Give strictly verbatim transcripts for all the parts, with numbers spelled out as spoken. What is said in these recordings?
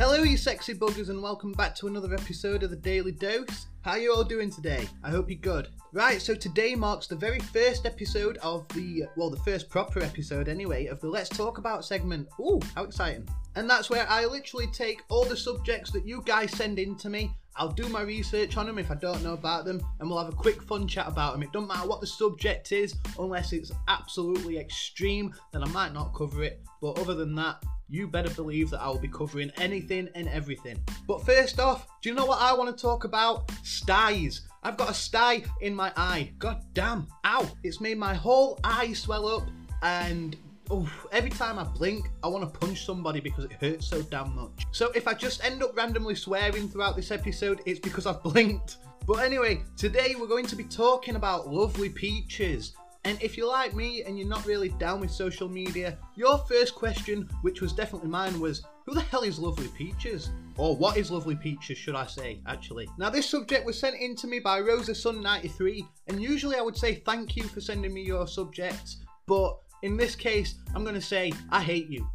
Hello you sexy buggers and welcome back to another episode of the Daily Dose. How are you all doing today? I hope you're good. Right, so today marks the very first episode of the, well the first proper episode anyway, of the Let's Talk About segment. Ooh, how exciting. And that's where I literally take all the subjects that you guys send in to me, I'll do my research on them if I don't know about them, and we'll have a quick fun chat about them. It doesn't matter what the subject is, unless it's absolutely extreme, then I might not cover it, but other than that, you better believe that I will be covering anything and everything. But first off, do you know what I want to talk about? Styes. I've got a stye in my eye. God damn. Ow. It's made my whole eye swell up and oof, every time I blink, I want to punch somebody because it hurts so damn much. So if I just end up randomly swearing throughout this episode, it's because I've blinked. But anyway, today we're going to be talking about Lovely Peaches. And if you're like me and you're not really down with social media, your first question, which was definitely mine, was who the hell is Lovely Peaches? Or what is Lovely Peaches, should I say, actually. Now this subject was sent in to me by rosa sund ninety-three, and usually I would say thank you for sending me your subjects, but in this case, I'm going to say I hate you.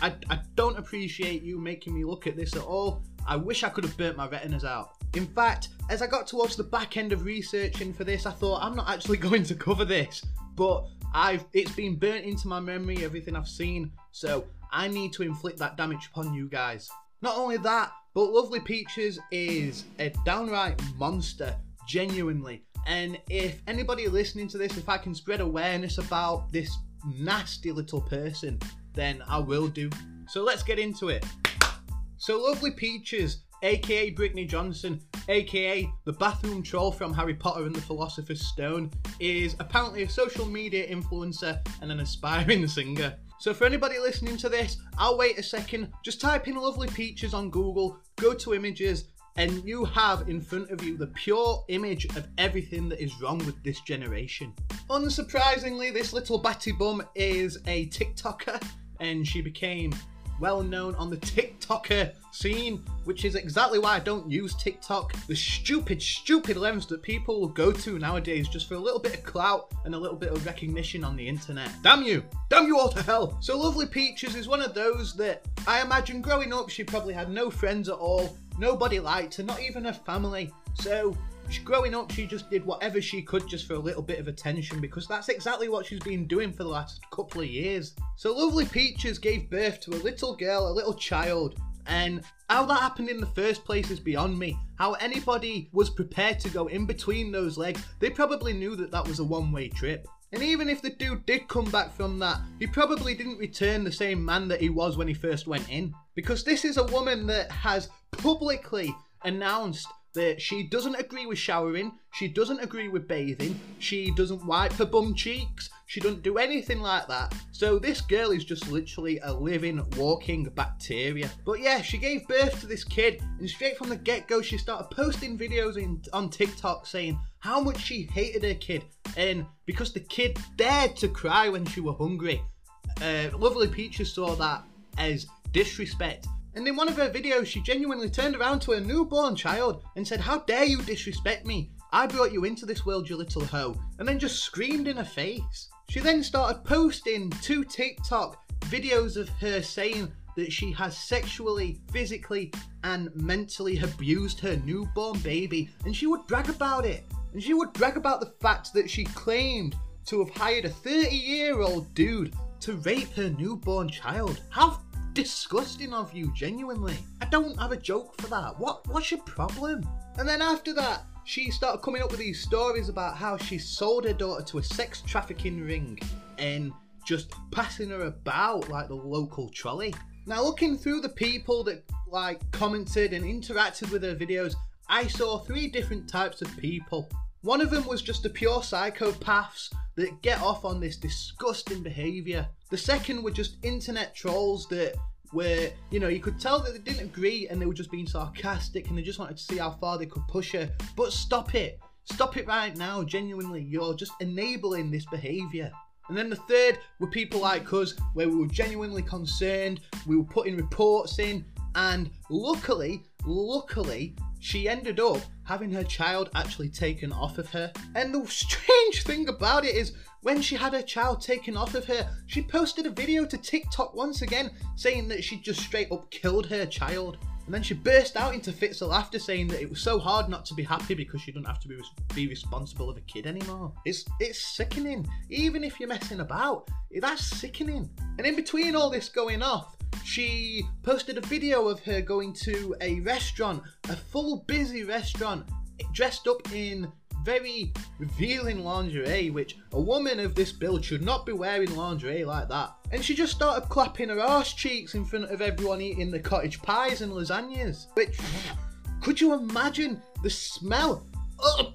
I, I don't appreciate you making me look at this at all. I wish I could have burnt my retinas out. In fact, as I got towards the back end of researching for this, I thought I'm not actually going to cover this, but I've it's been burnt into my memory, everything I've seen, so I need to inflict that damage upon you guys. Not only that, but Lovely Peaches is a downright monster, genuinely, and if anybody listening to this, if I can spread awareness about this nasty little person, then I will do. So let's get into it. So Lovely Peaches, aka Brittany Johnson, aka the bathroom troll from Harry Potter and the Philosopher's Stone, is apparently a social media influencer and an aspiring singer. So for anybody listening to this, I'll wait a second, just type in Lovely Peaches on Google, go to images, and you have in front of you the pure image of everything that is wrong with this generation. Unsurprisingly, this little batty bum is a TikToker, and she became well known on the TikToker scene, which is exactly why I don't use TikTok. The stupid, stupid lengths that people will go to nowadays just for a little bit of clout and a little bit of recognition on the internet. Damn you! Damn you all to hell! So Lovely Peaches is one of those that I imagine growing up she probably had no friends at all, nobody liked her, not even her family, so growing up she just did whatever she could just for a little bit of attention because that's exactly what she's been doing for the last couple of years. So Lovely Peaches gave birth to a little girl, a little child, and how that happened in the first place is beyond me. How anybody was prepared to go in between those legs, they probably knew that that was a one-way trip. And even if the dude did come back from that, he probably didn't return the same man that he was when he first went in. Because this is a woman that has publicly announced that she doesn't agree with showering, she doesn't agree with bathing, she doesn't wipe her bum cheeks, she doesn't do anything like that. So this girl is just literally a living, walking bacteria. But yeah, she gave birth to this kid, and straight from the get-go she started posting videos in, on TikTok saying how much she hated her kid, and because the kid dared to cry when she were hungry. Uh, Lovely Peaches saw that as disrespect. And in one of her videos, she genuinely turned around to her newborn child and said, "How dare you disrespect me? I brought you into this world, you little hoe," and then just screamed in her face. She then started posting to TikTok videos of her saying that she has sexually, physically, and mentally abused her newborn baby, and she would brag about it. And she would brag about the fact that she claimed to have hired a thirty-year-old dude to rape her newborn child. How disgusting of you, genuinely. I don't have a joke for that. What what's your problem? And then after that, she started coming up with these stories about how she sold her daughter to a sex trafficking ring and just passing her about like the local trolley. Now looking through the people that like commented and interacted with her videos, I saw three different types of people. One of them was just the pure psychopaths that get off on this disgusting behaviour. The second were just internet trolls that were, you know, you could tell that they didn't agree and they were just being sarcastic and they just wanted to see how far they could push her. But stop it. Stop it right now, genuinely. You're just enabling this behaviour. And then the third were people like us where we were genuinely concerned, we were putting reports in, and luckily, luckily, she ended up having her child actually taken off of her. And the strange thing about it is, when she had her child taken off of her, she posted a video to TikTok once again saying that she just straight up killed her child. And then she burst out into fits of laughter saying that it was so hard not to be happy because she didn't have to be, be responsible of a kid anymore. It's, it's sickening. Even if you're messing about, that's sickening. And in between all this going off, she posted a video of her going to a restaurant, a full busy restaurant, dressed up in very revealing lingerie, which a woman of this build should not be wearing lingerie like that. And she just started clapping her arse cheeks in front of everyone eating the cottage pies and lasagnas. Which, could you imagine the smell? Ugh.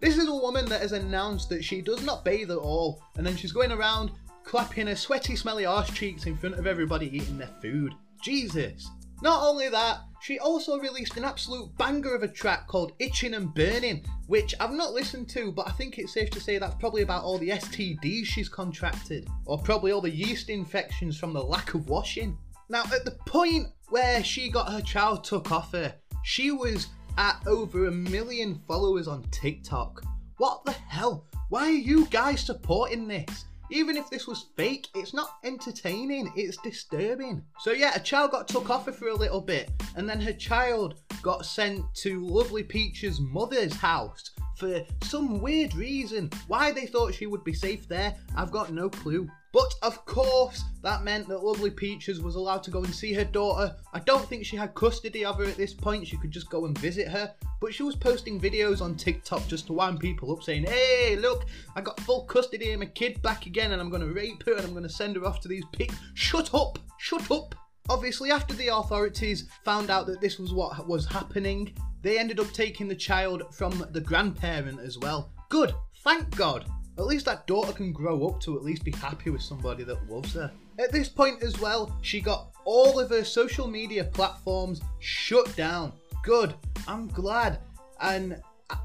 This is a woman that has announced that she does not bathe at all, and then she's going around clapping her sweaty, smelly arse cheeks in front of everybody eating their food. Jesus. Not only that, she also released an absolute banger of a track called Itching and Burning, which I've not listened to, but I think it's safe to say that's probably about all the S T Ds she's contracted, or probably all the yeast infections from the lack of washing. Now, at the point where she got her child took off her, she was at over a million followers on TikTok. What the hell? Why are you guys supporting this? Even if this was fake, it's not entertaining, it's disturbing. So yeah, a child got took off her for a little bit, and then her child got sent to Lovely Peaches' mother's house for some weird reason. Why they thought she would be safe there, I've got no clue. But of course, that meant that Lovely Peaches was allowed to go and see her daughter. I don't think she had custody of her at this point, she could just go and visit her. But she was posting videos on TikTok just to wind people up saying, hey, look, I got full custody of my kid back again and I'm going to rape her and I'm going to send her off to these pigs. Shut up, shut up. Obviously, after the authorities found out that this was what was happening, they ended up taking the child from the grandparent as well. Good, thank God. At least that daughter can grow up to at least be happy with somebody that loves her. At this point as well, she got all of her social media platforms shut down. Good, I'm glad. And I,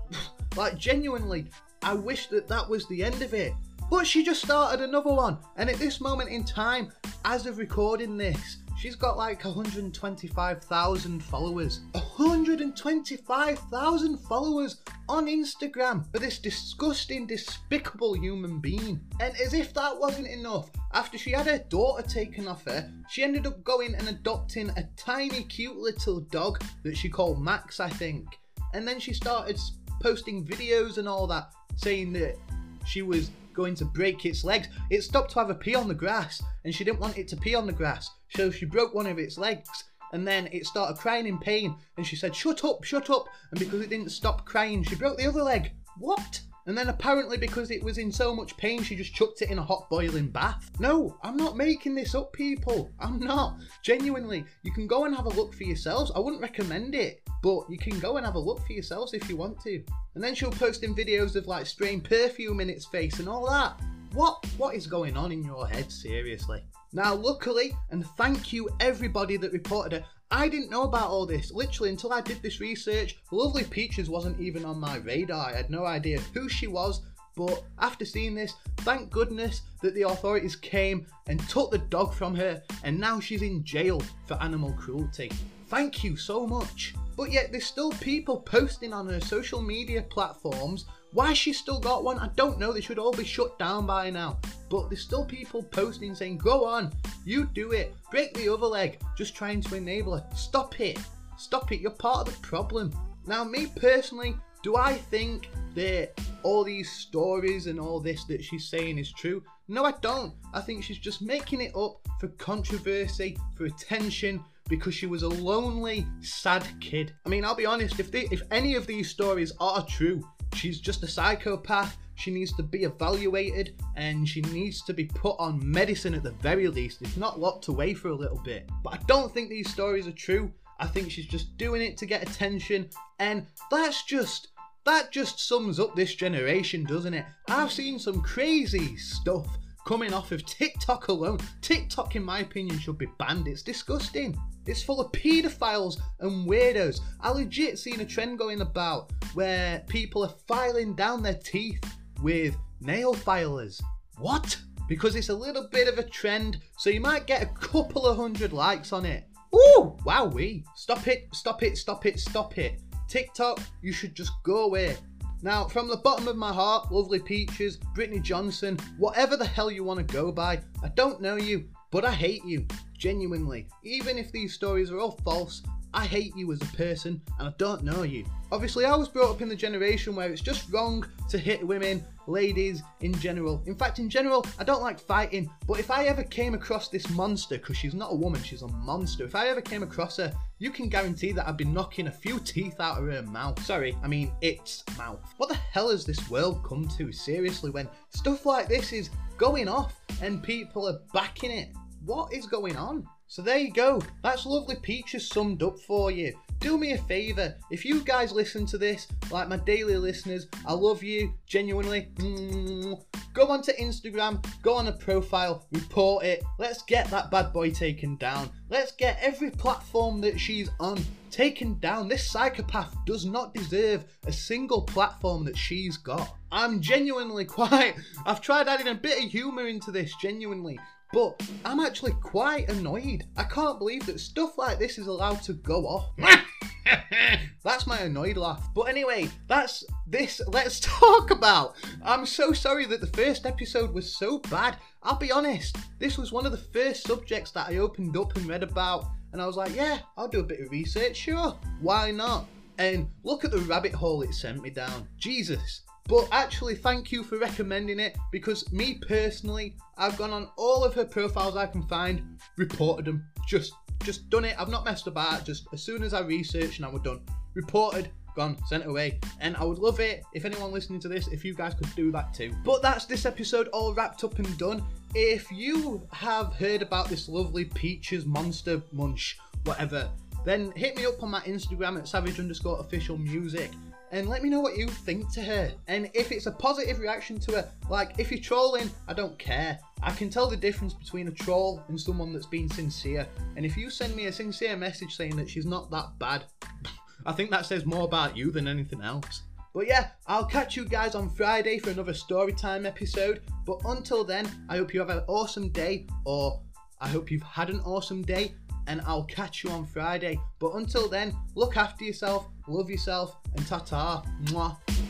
like genuinely, I wish that that was the end of it. But she just started another one. And at this moment in time, as of recording this, she's got like one hundred twenty-five thousand followers. one hundred twenty-five thousand followers on Instagram for this disgusting, despicable human being. And as if that wasn't enough, after she had her daughter taken off her, she ended up going and adopting a tiny, cute little dog that she called Max, I think. And then she started posting videos and all that, saying that she was going to break its legs. It stopped to have a pee on the grass, and she didn't want it to pee on the grass, so she broke one of its legs, and then it started crying in pain, and she said, shut up, shut up, and because it didn't stop crying, she broke the other leg. What? And then apparently because it was in so much pain, she just chucked it in a hot boiling bath. No, I'm not making this up, people. I'm not. Genuinely, you can go and have a look for yourselves. I wouldn't recommend it, but you can go and have a look for yourselves if you want to. And then she'll post in videos of like spraying perfume in its face and all that. What? What is going on in your head, seriously? Now, luckily, and thank you everybody that reported her, I didn't know about all this. Literally, until I did this research, Lovely Peaches wasn't even on my radar. I had no idea who she was, but after seeing this, thank goodness that the authorities came and took the dog from her, and now she's in jail for animal cruelty. Thank you so much. But yet, there's still people posting on her social media platforms. Why she's still got one, I don't know. They should all be shut down by now. But there's still people posting saying, go on, you do it, break the other leg, just trying to enable her. Stop it, stop it, you're part of the problem. Now, me personally, do I think that all these stories and all this that she's saying is true? No, I don't. I think she's just making it up for controversy, for attention, because she was a lonely, sad kid. I mean, I'll be honest, if, they, if any of these stories are true, she's just a psychopath. She needs to be evaluated and she needs to be put on medicine at the very least, if not locked away for a little bit. But I don't think these stories are true. I think she's just doing it to get attention, and that's just, that just sums up this generation, doesn't it? I've seen some crazy stuff coming off of TikTok alone. TikTok, in my opinion, should be banned. It's disgusting. It's full of paedophiles and weirdos. I legit seen a trend going about where people are filing down their teeth with nail filers. What? Because it's a little bit of a trend, so you might get a couple of hundred likes on it. Ooh, wowee. Stop it, stop it, stop it, stop it. TikTok, you should just go away. Now, from the bottom of my heart, Lovely Peaches, Brittany Johnson, whatever the hell you want to go by, I don't know you, but I hate you, genuinely. Even if these stories are all false, I hate you as a person and I don't know you. Obviously, I was brought up in the generation where it's just wrong to hit women, ladies in general. In fact, in general, I don't like fighting, but if I ever came across this monster, because she's not a woman, she's a monster, if I ever came across her, you can guarantee that I'd be knocking a few teeth out of her mouth. Sorry, I mean its mouth. What the hell has this world come to, seriously, when stuff like this is going off and people are backing it? What is going on? So there you go, that's Lovely Peaches summed up for you. Do me a favour, if you guys listen to this, like my daily listeners, I love you, genuinely. Mm. Go onto Instagram, go on a profile, report it. Let's get that bad boy taken down. Let's get every platform that she's on taken down. This psychopath does not deserve a single platform that she's got. I'm genuinely quite, I've tried adding a bit of humour into this, genuinely. But I'm actually quite annoyed. I can't believe that stuff like this is allowed to go off. That's my annoyed laugh. But anyway, that's this Let's Talk About. I'm so sorry that the first episode was so bad. I'll be honest, this was one of the first subjects that I opened up and read about. And I was like, yeah, I'll do a bit of research, sure. Why not? And look at the rabbit hole it sent me down. Jesus. But actually, thank you for recommending it, because me personally, I've gone on all of her profiles I can find, reported them, just just done it. I've not messed about, just as soon as I researched and I was done, reported, gone, sent away. And I would love it if anyone listening to this, if you guys could do that too. But that's this episode all wrapped up and done. If you have heard about this Lovely Peaches monster munch, whatever, then hit me up on my Instagram at savage underscore official music. And let me know what you think to her. And if it's a positive reaction to her, like if you're trolling, I don't care. I can tell the difference between a troll and someone that's been sincere. And if you send me a sincere message saying that she's not that bad, I think that says more about you than anything else. But yeah, I'll catch you guys on Friday for another Storytime episode. But until then, I hope you have an awesome day, or I hope you've had an awesome day. And I'll catch you on Friday. But until then, look after yourself, love yourself, and ta-ta. Mwah.